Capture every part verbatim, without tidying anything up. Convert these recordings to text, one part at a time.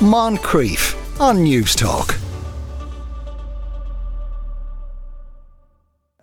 Moncrief on News Talk.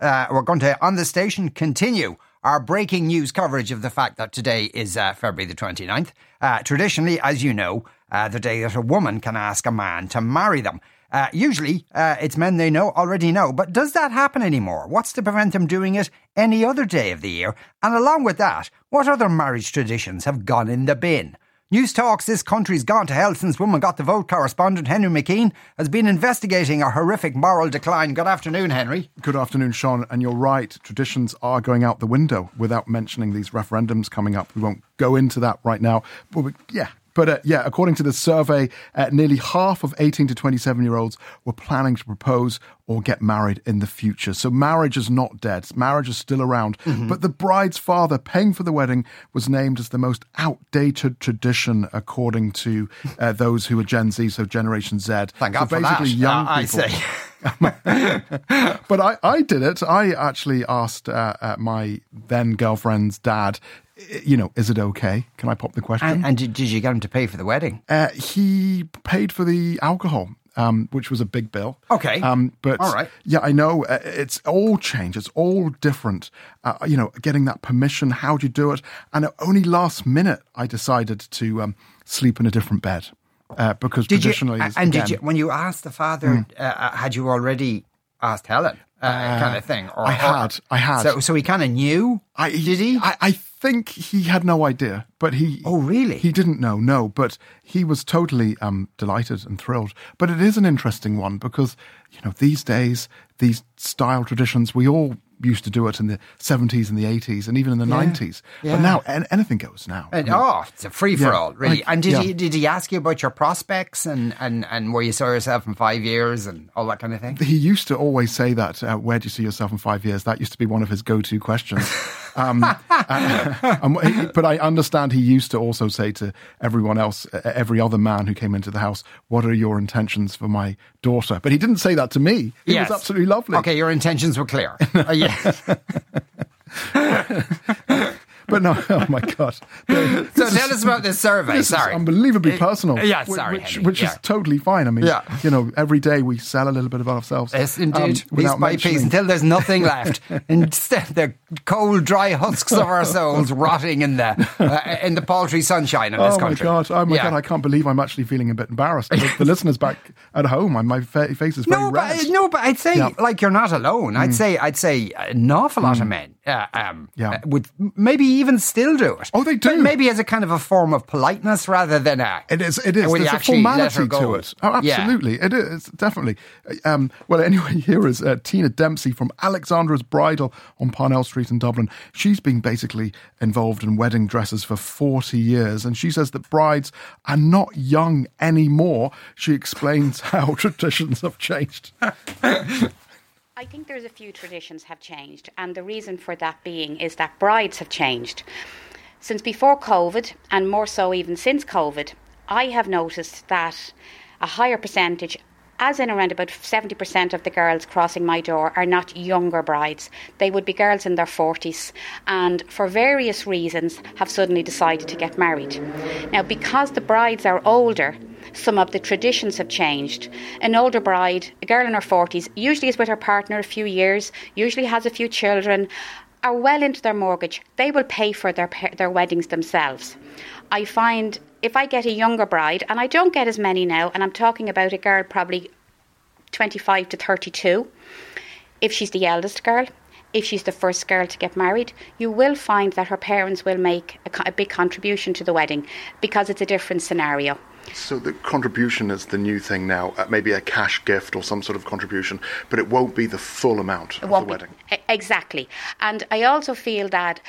Uh, we're going to, on the station, continue our breaking news coverage of the fact that today is uh, February the twenty-ninth. Uh, traditionally, as you know, uh, the day that a woman can ask a man to marry them. Uh, usually, uh, it's men they know already know. But does that happen anymore? What's to prevent them doing it any other day of the year? And along with that, what other marriage traditions have gone in the bin? News Talk's This Country's Gone to Hell Since Women Got the Vote correspondent Henry McKean has been investigating a horrific moral decline. Good afternoon, Henry. Good afternoon, Sean. And you're right, traditions are going out the window without mentioning these referendums coming up. We won't go into that right now. But we, yeah. But uh, yeah, according to the survey, uh, nearly half of eighteen to twenty-seven-year-olds were planning to propose or get married in the future. So marriage is not dead. Marriage is still around. Mm-hmm. But the bride's father paying for the wedding was named as the most outdated tradition, according to uh, those who are Gen Z, so Generation Z. Thank God for that. So basically young people. I see. But I, I did it. I actually asked uh, uh, my then-girlfriend's dad, you know, is it okay? Can I pop the question? And, and did, did you get him to pay for the wedding? Uh, he paid for the alcohol, um, which was a big bill. Okay. Um, but all right. Yeah, I know. Uh, it's all change. It's all different. Uh, you know, getting that permission, how do you do it? And only last minute, I decided to um, sleep in a different bed. Uh, because did traditionally... You, and again, did you, when you asked the father, mm. uh, had you already asked Helen? Uh, uh, kind of thing. Or, I had, I had. So, so he kind of knew, I, did he? I, I think he had no idea, but he... Oh, really? He didn't know, no, but he was totally um, delighted and thrilled. But it is an interesting one because, you know, these days, these style traditions, we all used to do it in the seventies and the eighties and even in the yeah, nineties. Yeah. But now, an- anything goes now. And, oh, it's a free-for-all, yeah, really. Like, and did, yeah. he, did he ask you about your prospects and, and, and where you saw yourself in five years and all that kind of thing? He used to always say that, uh, where do you see yourself in five years? That used to be one of his go-to questions. um, uh, um, he, but I understand he used to also say to everyone else, uh, every other man who came into the house, what are your intentions for my daughter? But he didn't say that to me. He yes. was absolutely lovely. Okay, your intentions were clear. Uh, yeah. But no, oh my God. So tell us about this survey, this sorry. It's unbelievably personal. Yeah, sorry. Which, which yeah. is totally fine. I mean, yeah. you know, every day we sell a little bit of ourselves. Yes, indeed. Um, piece by piece until there's nothing left. Instead, the cold, dry husks of our souls rotting in the uh, in the paltry sunshine of oh this country. My God. Oh my yeah. God, I can't believe I'm actually feeling a bit embarrassed. The, the listeners back at home, my face is very no, red. But, no, but I'd say, yeah. like, you're not alone. Mm. I'd say I'd say an awful lot mm. of men uh, um, yeah. would maybe even still do it. Oh, they do. But maybe as a kind of a form of politeness rather than a... It is. It is. There's a formality to it. Oh, absolutely. Yeah. It is. Definitely. Um, well, anyway, here is uh, Tina Dempsey from Alexandra's Bridal on Parnell Street in Dublin. She's been basically involved in wedding dresses for forty years, and she says that brides are not young anymore. She explains how traditions have changed. I think there's a few traditions have changed, and the reason for that being is that brides have changed. Since before COVID, and more so even since COVID, I have noticed that a higher percentage, as in around about seventy percent of the girls crossing my door, are not younger brides. They would be girls in their forties, and for various reasons have suddenly decided to get married. Now, because the brides are older, some of the traditions have changed. An older bride, a girl in her forties, usually is with her partner a few years, usually has a few children, are well into their mortgage. They will pay for their their weddings themselves. I find if I get a younger bride, and I don't get as many now, and I'm talking about a girl probably twenty-five to thirty-two, if she's the eldest girl, if she's the first girl to get married, you will find that her parents will make a, a big contribution to the wedding because it's a different scenario. So the contribution is the new thing now, uh, maybe a cash gift or some sort of contribution, but it won't be the full amount of the wedding. Exactly. And I also feel that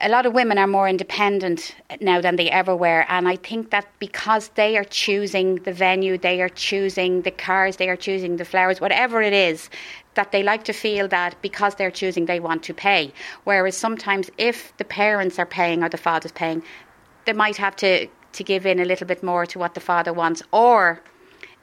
a lot of women are more independent now than they ever were. And I think that because they are choosing the venue, they are choosing the cars, they are choosing the flowers, whatever it is, that they like to feel that because they're choosing, they want to pay. Whereas sometimes if the parents are paying or the father's paying, they might have to, to give in a little bit more to what the father wants or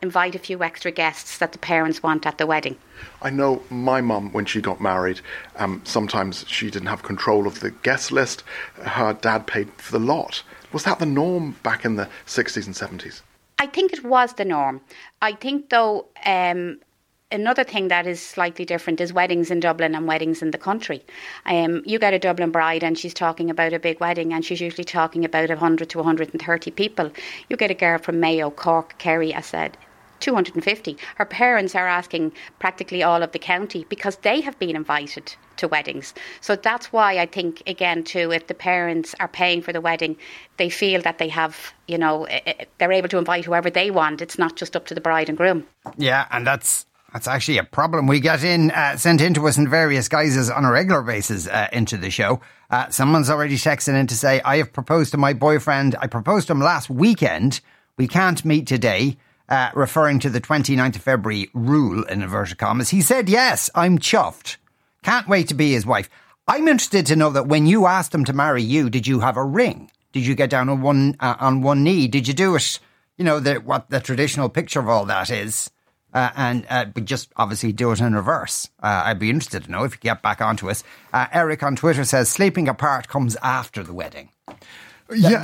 invite a few extra guests that the parents want at the wedding. I know my mum, when she got married, um, sometimes she didn't have control of the guest list. Her dad paid for the lot. Was that the norm back in the sixties and seventies? I think it was the norm. I think, though, um, another thing that is slightly different is weddings in Dublin and weddings in the country. Um, you get a Dublin bride and she's talking about a big wedding, and she's usually talking about one hundred to one hundred thirty people. You get a girl from Mayo, Cork, Kerry, I said, two hundred fifty. Her parents are asking practically all of the county because they have been invited to weddings. So that's why I think, again, too, if the parents are paying for the wedding, they feel that they have, you know, they're able to invite whoever they want. It's not just up to the bride and groom. Yeah, and that's That's actually a problem we get in uh, sent in to us in various guises on a regular basis uh, into the show. Uh, someone's already texting in to say, I have proposed to my boyfriend. I proposed to him last weekend. We can't meet today, uh, referring to the twenty-ninth of February rule, in inverted commas. He said, yes, I'm chuffed. Can't wait to be his wife. I'm interested to know that when you asked him to marry you, did you have a ring? Did you get down on one uh, on one knee? Did you do it? You know, the, what the traditional picture of all that is. Uh, and uh, but just obviously do it in reverse. Uh, I'd be interested to know if you get back onto us. Uh, Eric on Twitter says, sleeping apart comes after the wedding. Yeah,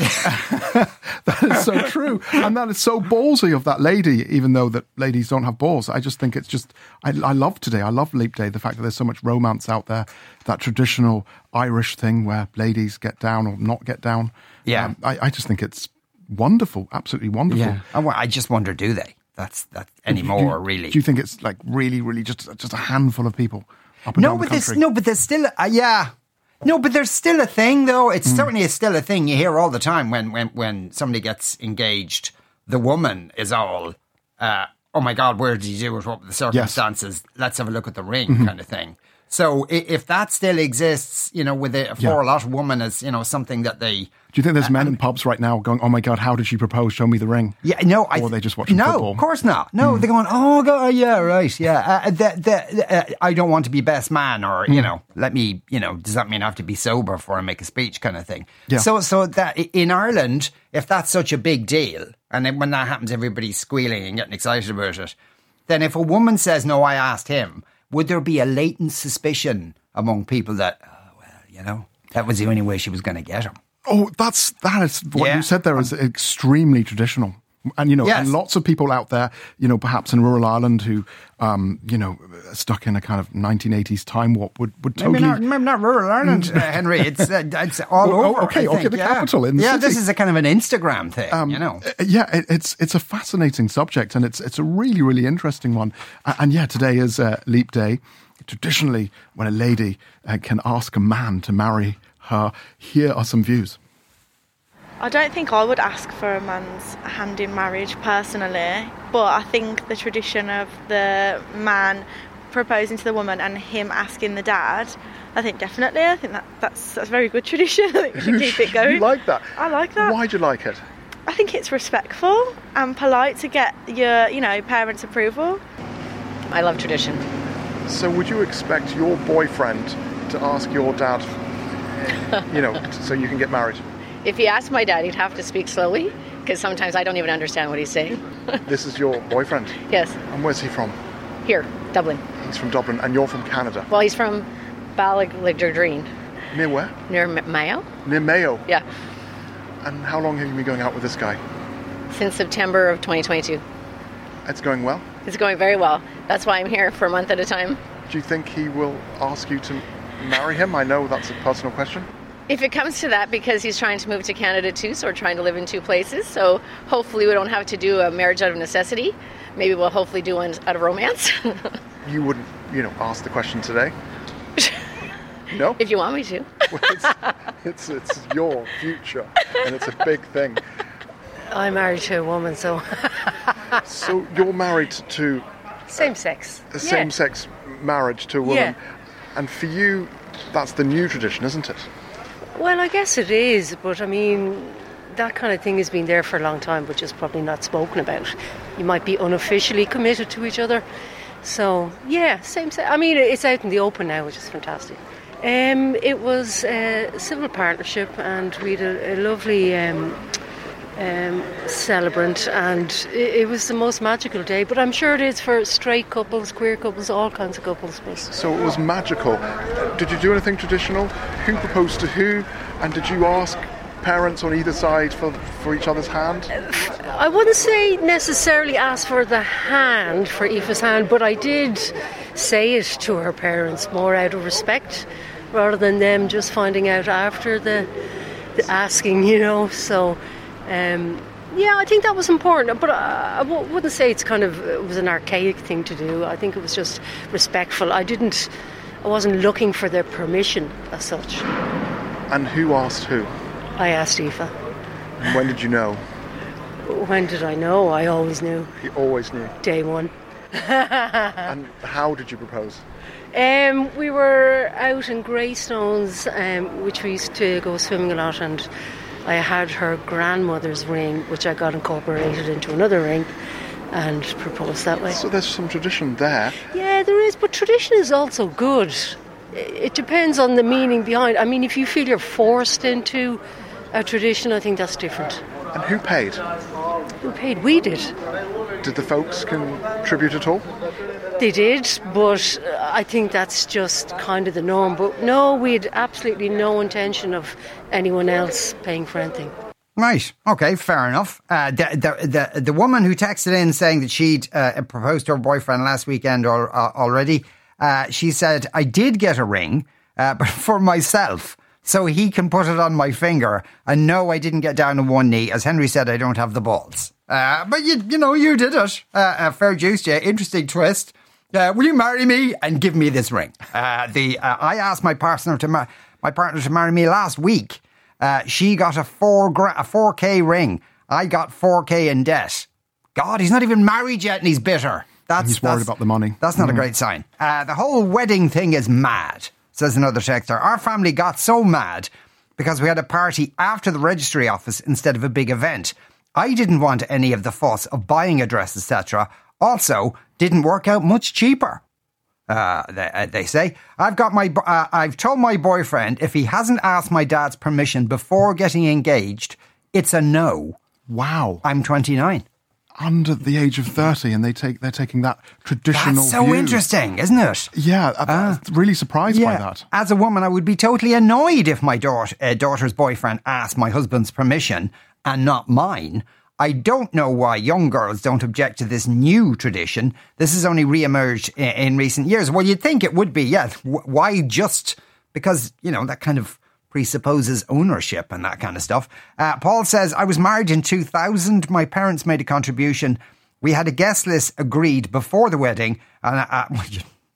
that is so true. And that is so ballsy of that lady, even though that ladies don't have balls. I just think it's just, I, I love today. I love Leap Day, the fact that there's so much romance out there, that traditional Irish thing where ladies get down or not get down. Yeah. Um, I, I just think it's wonderful, absolutely wonderful. Yeah. I, I just wonder, do they? That's that anymore, do, really. Do you think it's like really, really just just a handful of people up and no, down but the country? No, but there's still, a, yeah. No, but there's still a thing, though. It's mm. certainly still a thing you hear all the time when, when, when somebody gets engaged. The woman is all, uh, oh my God, where did you do it? What were the circumstances? Yes. Let's have a look at the ring mm-hmm. kind of thing. So if that still exists, you know, with a, for yeah. a lot of women as, you know, something that they... Do you think there's uh, men in pubs right now going, oh my God, how did she propose? Show me the ring. Yeah, no. Or I th- are they just watching no, football? No, of course not. No, mm. they're going, oh God, yeah, right, yeah. Uh, the, the, uh, I don't want to be best man or, mm. you know, let me, you know, does that mean I have to be sober before I make a speech kind of thing? Yeah. So so that in Ireland, if that's such a big deal, and then when that happens, everybody's squealing and getting excited about it, then if a woman says, no, I asked him, would there be a latent suspicion among people that, oh, well, you know, that was the only way she was going to get him? Oh, that's, that is, what yeah. you said there is extremely traditional. And, you know, yes. and lots of people out there, you know, perhaps in rural Ireland who, um, you know, stuck in a kind of nineteen eighties time warp would, would totally... Maybe not, maybe not rural Ireland, uh, Henry. It's, uh, it's all well, over, okay, okay, the yeah. capital in the yeah, city. Yeah, this is a kind of an Instagram thing, um, you know. Yeah, it, it's it's a fascinating subject, and it's, it's a really, really interesting one. And, and yeah, today is uh, Leap Day. Traditionally, when a lady uh, can ask a man to marry her, here are some views. I don't think I would ask for a man's hand in marriage personally, but I think the tradition of the man proposing to the woman and him asking the dad, I think definitely, I think that, that's, that's a very good tradition. I think we should keep it going. You like that? I like that. Why do you like it? I think it's respectful and polite to get your, you know, parents' approval. I love tradition. So would you expect your boyfriend to ask your dad, you know, so you can get married? If he asked my dad, he'd have to speak slowly, because sometimes I don't even understand what he's saying. This is your boyfriend? Yes. And where's he from? Here, Dublin. He's from Dublin, and you're from Canada? Well, he's from Ballygadreen. Near where? Near Mayo. Near Mayo? Yeah. And how long have you been going out with this guy? Since September of twenty twenty-two. It's going well? It's going very well. That's why I'm here for a month at a time. Do you think he will ask you to marry him? I know that's a personal question. If it comes to that, because he's trying to move to Canada too, so we're trying to live in two places, so hopefully we don't have to do a marriage out of necessity. Maybe we'll hopefully do one out of romance. You wouldn't, you know, ask the question today? No? If you want me to. Well, it's, it's, it's your future, and it's a big thing. I'm married to a woman, so... So you're married to... Same sex. A same-sex yeah. marriage to a woman. Yeah. And for you, that's the new tradition, isn't it? Well, I guess it is, but I mean, that kind of thing has been there for a long time, but just probably not spoken about. You might be unofficially committed to each other. So, yeah, same. I mean, it's out in the open now, which is fantastic. Um, it was a civil partnership, and we had a, a lovely um, um, celebrant, and it, it was the most magical day. But I'm sure it is for straight couples, queer couples, all kinds of couples. But. So it was magical. Did you do anything traditional? Who proposed to who? And did you ask parents on either side for for each other's hand? I wouldn't say necessarily ask for the hand, for Aoife's hand, but I did say it to her parents more out of respect rather than them just finding out after the, the asking, you know. So, um, yeah, I think that was important. But I, I wouldn't say it's kind of, it was an archaic thing to do. I think it was just respectful. I didn't, I wasn't looking for their permission as such. And who asked who? I asked Eva. And when did you know? When did I know? I always knew. You always knew? Day one. And how did you propose? Um, we were out in Greystones, um, which we used to go swimming a lot, and I had her grandmother's ring, which I got incorporated into another ring, and proposed that way. So there's some tradition there. Yeah, there is, but tradition is also good. It depends on the meaning behind. I mean, if you feel you're forced into a tradition, I think that's different. And who paid? Who paid? We did. Did the folks contribute at all? They did, but I think that's just kind of the norm. But no, we had absolutely no intention of anyone else paying for anything. Right. Okay. Fair enough. Uh, the, the the the woman who texted in saying that she'd uh, proposed to her boyfriend last weekend al- uh, already. Uh, she said, I did get a ring, uh, but for myself, so he can put it on my finger. And no, I didn't get down on one knee. As Henry said, I don't have the balls. Uh, but, you you know, you did it. Uh, uh, fair juice, yeah. Interesting twist. Uh, will you marry me and give me this ring? Uh, the uh, I asked my partner to ma- my partner to marry me last week. Uh, she got a, four gra- a four K ring. I got four K in debt. God, he's not even married yet and he's bitter. That's, He's worried that's, about the money. That's not mm. a great sign. Uh, the whole wedding thing is mad, says another texter. Our family got so mad because we had a party after the registry office instead of a big event. I didn't want any of the fuss of buying a dress, et cetera. Also, didn't work out much cheaper, uh, they, uh, they say. I've got my. Uh, I've told my boyfriend if he hasn't asked my dad's permission before getting engaged, it's a no. Wow. I'm twenty-nine. Under the age of thirty, and they take they're taking that traditional. That's so view. Interesting, isn't it? Yeah, I'm uh, really surprised yeah, by that. As a woman, I would be totally annoyed if my daughter, uh, daughter's boyfriend asked my husband's permission and not mine. I don't know why young girls don't object to this new tradition. This has only re-emerged in, in recent years. Well, you'd think it would be, yeah. Why just because you know that kind of presupposes ownership and that kind of stuff. Uh, Paul says, I was married in two thousand. My parents made a contribution. We had a guest list agreed before the wedding. And uh, well,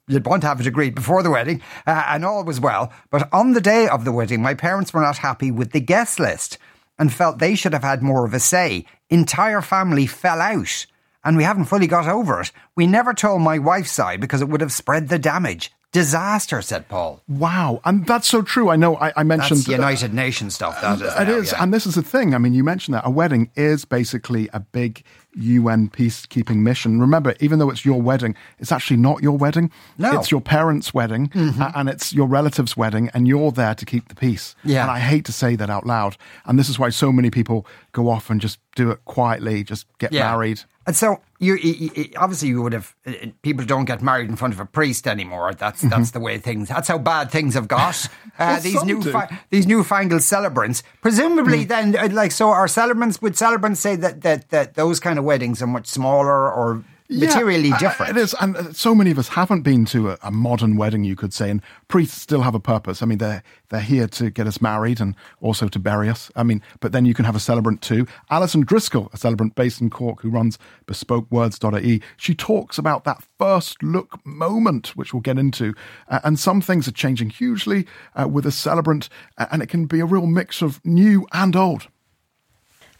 you'd want to have it agreed before the wedding. Uh, and all was well. But on the day of the wedding, my parents were not happy with the guest list and felt they should have had more of a say. Entire family fell out and we haven't fully got over it. We never told my wife's side because it would have spread the damage. Disaster, said Paul. Wow. And that's so true. I know I, I mentioned... That's United uh, Nations stuff. That is. It now, is. Yeah. And this is the thing. I mean, you mentioned that. A wedding is basically a big U N peacekeeping mission. Remember, even though it's your wedding, it's actually not your wedding. No. It's your parents' wedding mm-hmm. uh, and it's your relatives' wedding and you're there to keep the peace. Yeah. And I hate to say that out loud. And this is why so many people go off and just do it quietly, just get yeah. married. And so, you, you obviously you would have people don't get married in front of a priest anymore. That's mm-hmm. that's the way things. That's how bad things have got. Uh, these new fi- these newfangled celebrants, presumably, mm. then like so, are celebrants would celebrants say that that that those kind of weddings are much smaller or materially yeah, different. It is, and so many of us haven't been to a, a modern wedding, you could say, and priests still have a purpose. I mean, they're they're here to get us married and also to bury us. I mean, but then you can have a celebrant too. Alison Driscoll, a celebrant based in Cork who runs bespoke words dot I E, she talks about that first look moment, which we'll get into, uh, and some things are changing hugely uh, with a celebrant, uh, and it can be a real mix of new and old.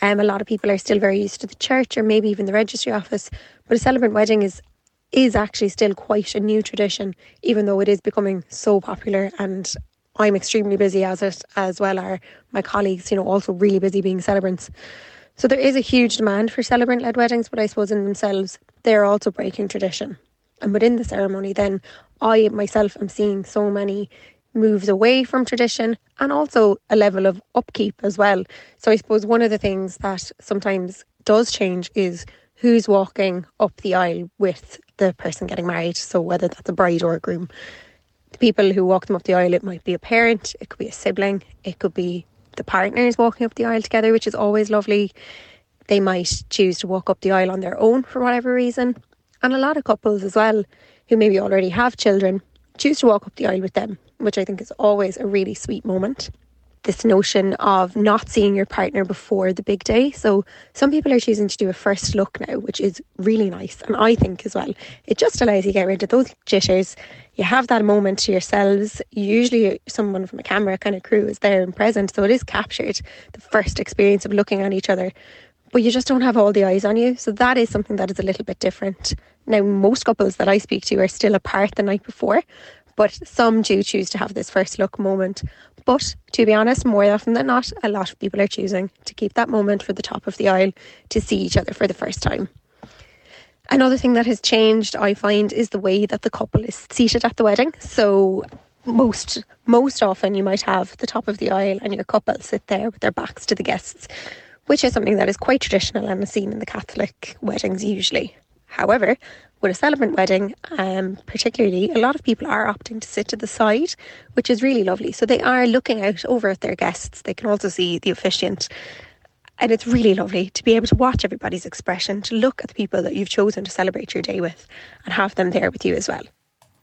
Um, a lot of people are still very used to the church or maybe even the registry office. But a celebrant wedding is is actually still quite a new tradition, even though it is becoming so popular. And I'm extremely busy as it, as well are my colleagues, you know, also really busy being celebrants. So there is a huge demand for celebrant-led weddings, but I suppose in themselves, they're also breaking tradition. And within the ceremony, then I myself am seeing so many moves away from tradition and also a level of upkeep as well. So I suppose one of the things that sometimes does change is who's walking up the aisle with the person getting married. So whether that's a bride or a groom, the people who walk them up the aisle, it might be a parent, it could be a sibling, it could be the partners walking up the aisle together, which is always lovely. They might choose to walk up the aisle on their own for whatever reason. And a lot of couples as well, who maybe already have children, choose to walk up the aisle with them, which I think is always a really sweet moment. This notion of not seeing your partner before the big day. So some people are choosing to do a first look now, which is really nice. And I think as well, it just allows you to get rid of those jitters. You have that moment to yourselves. Usually someone from a camera kind of crew is there and present. So it is captured, the first experience of looking at each other. But you just don't have all the eyes on you. So that is something that is a little bit different. Now, most couples that I speak to are still apart the night before, but some do choose to have this first look moment. But to be honest, more often than not, a lot of people are choosing to keep that moment for the top of the aisle to see each other for the first time. Another thing that has changed, I find, is the way that the couple is seated at the wedding. So most most often you might have the top of the aisle and your couple sit there with their backs to the guests, which is something that is quite traditional and is seen in the Catholic weddings usually. However, with a celebrant wedding, um, particularly, a lot of people are opting to sit to the side, which is really lovely. So they are looking out over at their guests. They can also see the officiant. And it's really lovely to be able to watch everybody's expression, to look at the people that you've chosen to celebrate your day with and have them there with you as well.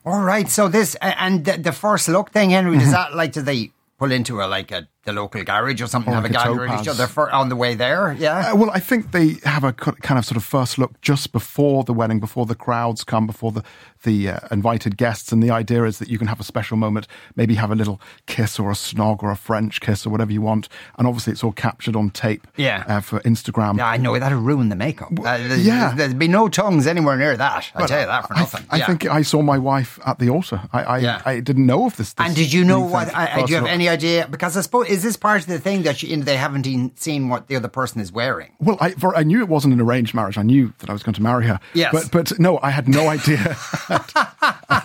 All right. So this, uh, and the, the first look thing, Henry, does that like, do they pull into a, like a, the local garage or something, or have like a gander at each other for, on the way there, yeah? Uh, well, I think they have a kind of sort of first look just before the wedding, before the crowds come, before the, the uh, invited guests. And the idea is that you can have a special moment, maybe have a little kiss or a snog or a French kiss or whatever you want. And obviously it's all captured on tape yeah. uh, for Instagram. Yeah, I know, that'll ruin the makeup. Well, uh, there's, yeah. There'd be no tongues anywhere near that. I'll tell you that for nothing. I, th- I yeah. think I saw my wife at the altar. I I, yeah. I didn't know of this, this. And did you know what, I, do you have look. any idea? Because I suppose... Is this part of the thing that you, they haven't even seen what the other person is wearing? Well, I, for, I knew it wasn't an arranged marriage. I knew that I was going to marry her. Yes. But, but no, I had no idea. I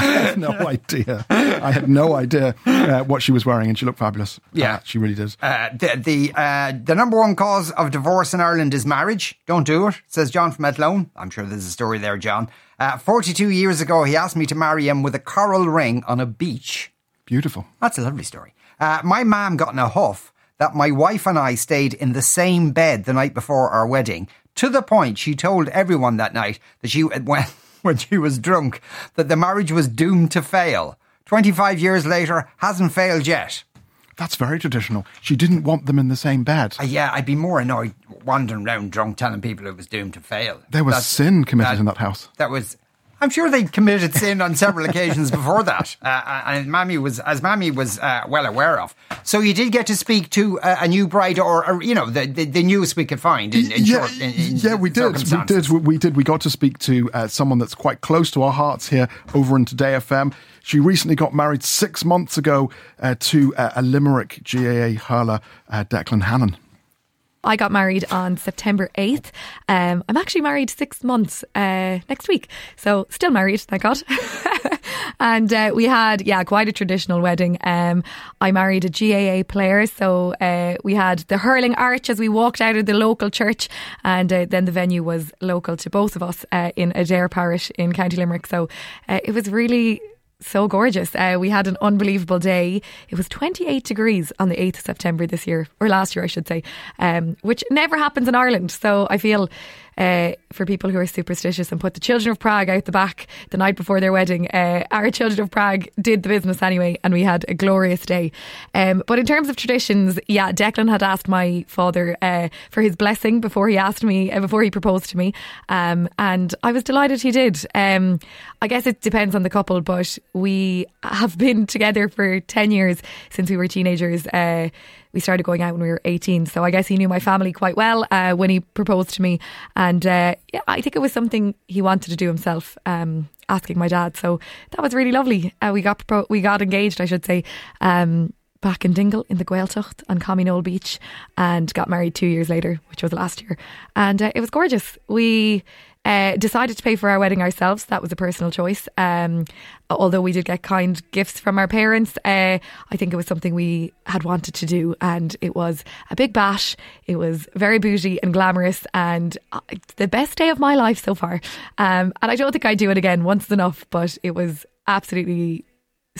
had no idea. I had no idea uh, what she was wearing, and she looked fabulous. Yeah. Uh, she really did. Uh, the the, uh, the number one cause of divorce in Ireland is marriage. Don't do it, says John from Athlone. I'm sure there's a story there, John. Uh, forty-two years ago, he asked me to marry him with a coral ring on a beach. Beautiful. That's a lovely story. Uh, my mum got in a huff that my wife and I stayed in the same bed the night before our wedding, to the point she told everyone that night that she, when, when she was drunk, that the marriage was doomed to fail. twenty-five years later, hasn't failed yet. That's very traditional. She didn't want them in the same bed. Uh, yeah, I'd be more annoyed wandering around drunk telling people it was doomed to fail. There was That's, sin committed that, in that house. That was... I'm sure they committed sin on several occasions before that, uh, and Mammy was, as Mammy was uh, well aware of. So you did get to speak to a, a new bride, or, or you know, the, the, the newest we could find. In, in yeah, short, in, in yeah, we did, we did, we did. We got to speak to uh, someone that's quite close to our hearts here over in Today F M. She recently got married six months ago uh, to uh, a Limerick G A A hurler, uh, Declan Hannon. I got married on September eighth. Um, I'm actually married six months uh, next week. So still married, thank God. And uh, we had, yeah, quite a traditional wedding. Um, I married a G A A player. So uh, we had the hurling arch as we walked out of the local church. And uh, then the venue was local to both of us uh, in Adare Parish in County Limerick. So uh, it was really... so gorgeous. Uh, we had an unbelievable day. It was twenty-eight degrees on the eighth of September this year, or last year I should say, um, which never happens in Ireland. So I feel uh, for people who are superstitious and put the children of Prague out the back the night before their wedding, uh, our children of Prague did the business anyway, and we had a glorious day. Um, but in terms of traditions, yeah, Declan had asked my father uh, for his blessing before he asked me, uh, before he proposed to me, um, and I was delighted he did. Um, I guess it depends on the couple, but we have been together for ten years since we were teenagers. Uh, we started going out when we were eighteen. So I guess he knew my family quite well uh, when he proposed to me. And uh, yeah, I think it was something he wanted to do himself, um, asking my dad. So that was really lovely. Uh, we got propo- we got engaged, I should say, um, back in Dingle in the Gaeltacht on Cami Noll Beach, and got married two years later, which was last year. And uh, it was gorgeous. We... Uh, decided to pay for our wedding ourselves. That was a personal choice. Um, although we did get kind gifts from our parents, uh, I think it was something we had wanted to do, and it was a big bash. It was very bougie and glamorous, and uh, the best day of my life so far. Um, and I don't think I'd do it again. Once is enough, but it was absolutely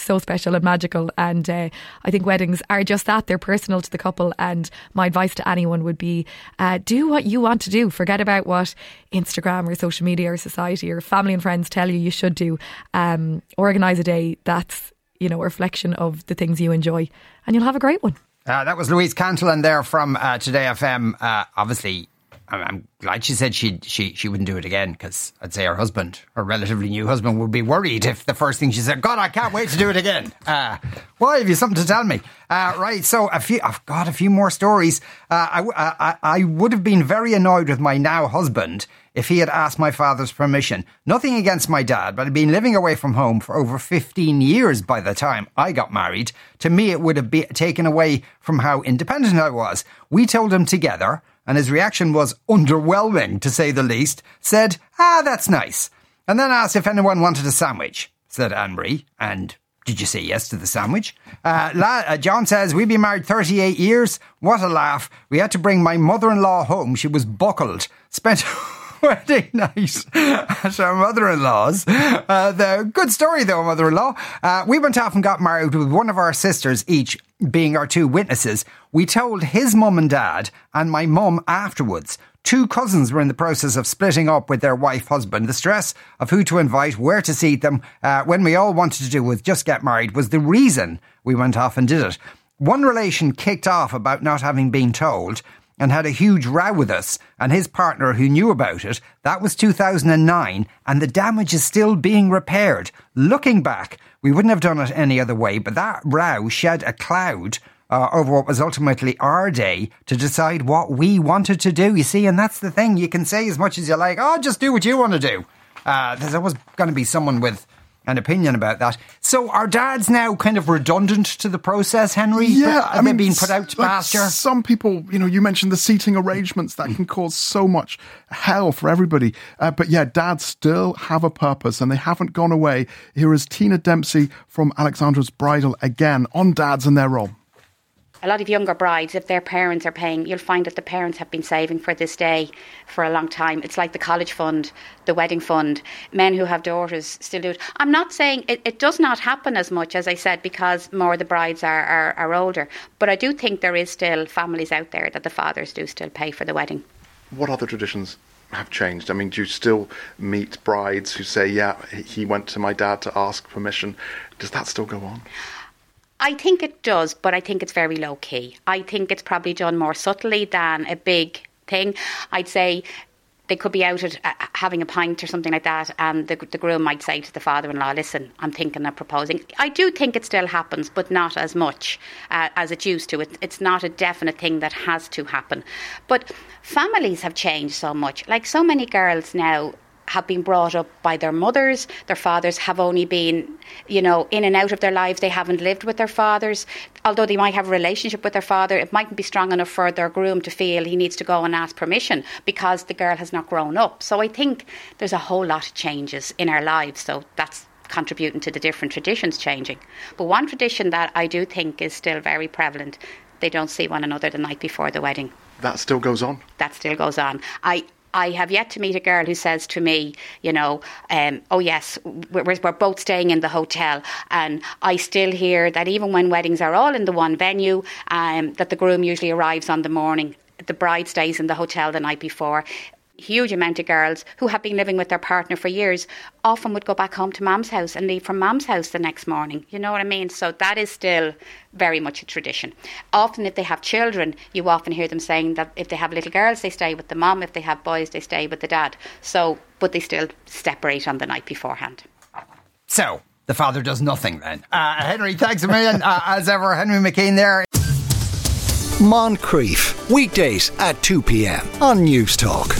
so special and magical, and uh, I think weddings are just that, they're personal to the couple. And my advice to anyone would be uh, do what you want to do, forget about what Instagram or social media or society or family and friends tell you you should do. Um, organise a day that's, you know, a reflection of the things you enjoy, and you'll have a great one. Uh, that was Louise Cantillon there from uh, Today F M. Uh, obviously, I'm glad she said she she she wouldn't do it again, because I'd say her husband, her relatively new husband, would be worried if the first thing she said, God, I can't wait to do it again. Uh, why, have you something to tell me? Uh, right, so a few, I've got a few more stories. Uh, I, I, I would have been very annoyed with my now husband if he had asked my father's permission. Nothing against my dad, but I'd been living away from home for over fifteen years by the time I got married. To me, it would have been taken away from how independent I was. We told him together, and his reaction was underwhelming, to say the least. Said, ah, that's nice. And then asked if anyone wanted a sandwich, said Anne-Marie. And did you say yes to the sandwich? Uh, La- uh, John says, we've been married thirty-eight years. What a laugh. We had to bring my mother-in-law home. She was buckled. Spent wedding night at our mother-in-law's. Uh, the good story, though, mother-in-law. Uh, we went off and got married with one of our sisters each being our two witnesses. We told his mum and dad and my mum afterwards. Two cousins were in the process of splitting up with their wife, husband. The stress of who to invite, where to seat them, uh, when we all wanted to do was just get married, was the reason we went off and did it. One relation kicked off about not having been told and had a huge row with us and his partner who knew about it. That was two thousand nine, and the damage is still being repaired. Looking back, we wouldn't have done it any other way, but that row shed a cloud uh, over what was ultimately our day to decide what we wanted to do, you see. And that's the thing, you can say as much as you like, oh, just do what you want to do. Uh, there's always going to be someone with an opinion about that. So are dads now kind of redundant to the process, Henry? Yeah, have I mean, being put out to like pasture? Some people, you know, you mentioned the seating arrangements that can cause so much hell for everybody. Uh, but yeah, dads still have a purpose and they haven't gone away. Here is Tina Dempsey from Alexandra's Bridal again on dads and their role. A lot of younger brides, if their parents are paying, you'll find that the parents have been saving for this day for a long time. It's like the college fund, the wedding fund. Men who have daughters still do it. I'm not saying it, it does not happen as much, as I said, because more the brides are, are, are older. But I do think there is still families out there that the fathers do still pay for the wedding. What other traditions have changed? I mean, do you still meet brides who say, yeah, he went to my dad to ask permission? Does that still go on? I think it does, but I think it's very low key. I think it's probably done more subtly than a big thing. I'd say they could be out at, uh, having a pint or something like that, and the, the groom might say to the father-in-law, listen, I'm thinking of proposing. I do think it still happens, but not as much uh, as it used to. It, it's not a definite thing that has to happen. But families have changed so much. Like, so many girls now have been brought up by their mothers. Their fathers have only been, you know, in and out of their lives. They haven't lived with their fathers. Although they might have a relationship with their father, it mightn't be strong enough for their groom to feel he needs to go and ask permission because the girl has not grown up. So I think there's a whole lot of changes in our lives. So that's contributing to the different traditions changing. But one tradition that I do think is still very prevalent, they don't see one another the night before the wedding. That still goes on? That still goes on. I... I have yet to meet a girl who says to me, you know, um, oh yes, we're, we're both staying in the hotel. And I still hear that even when weddings are all in the one venue, um, that the groom usually arrives on the morning. The bride stays in the hotel the night before. Huge amount of girls who have been living with their partner for years often would go back home to Mum's house and leave from Mum's house the next morning. You know what I mean? So that is still very much a tradition. Often if they have children, you often hear them saying that if they have little girls, they stay with the mum. If they have boys, they stay with the dad. So, but they still separate on the night beforehand. So the father does nothing then. Uh, Henry, thanks a million. uh, as ever, Henry McKean there. Moncrief, weekdays at two p.m. on News Talk.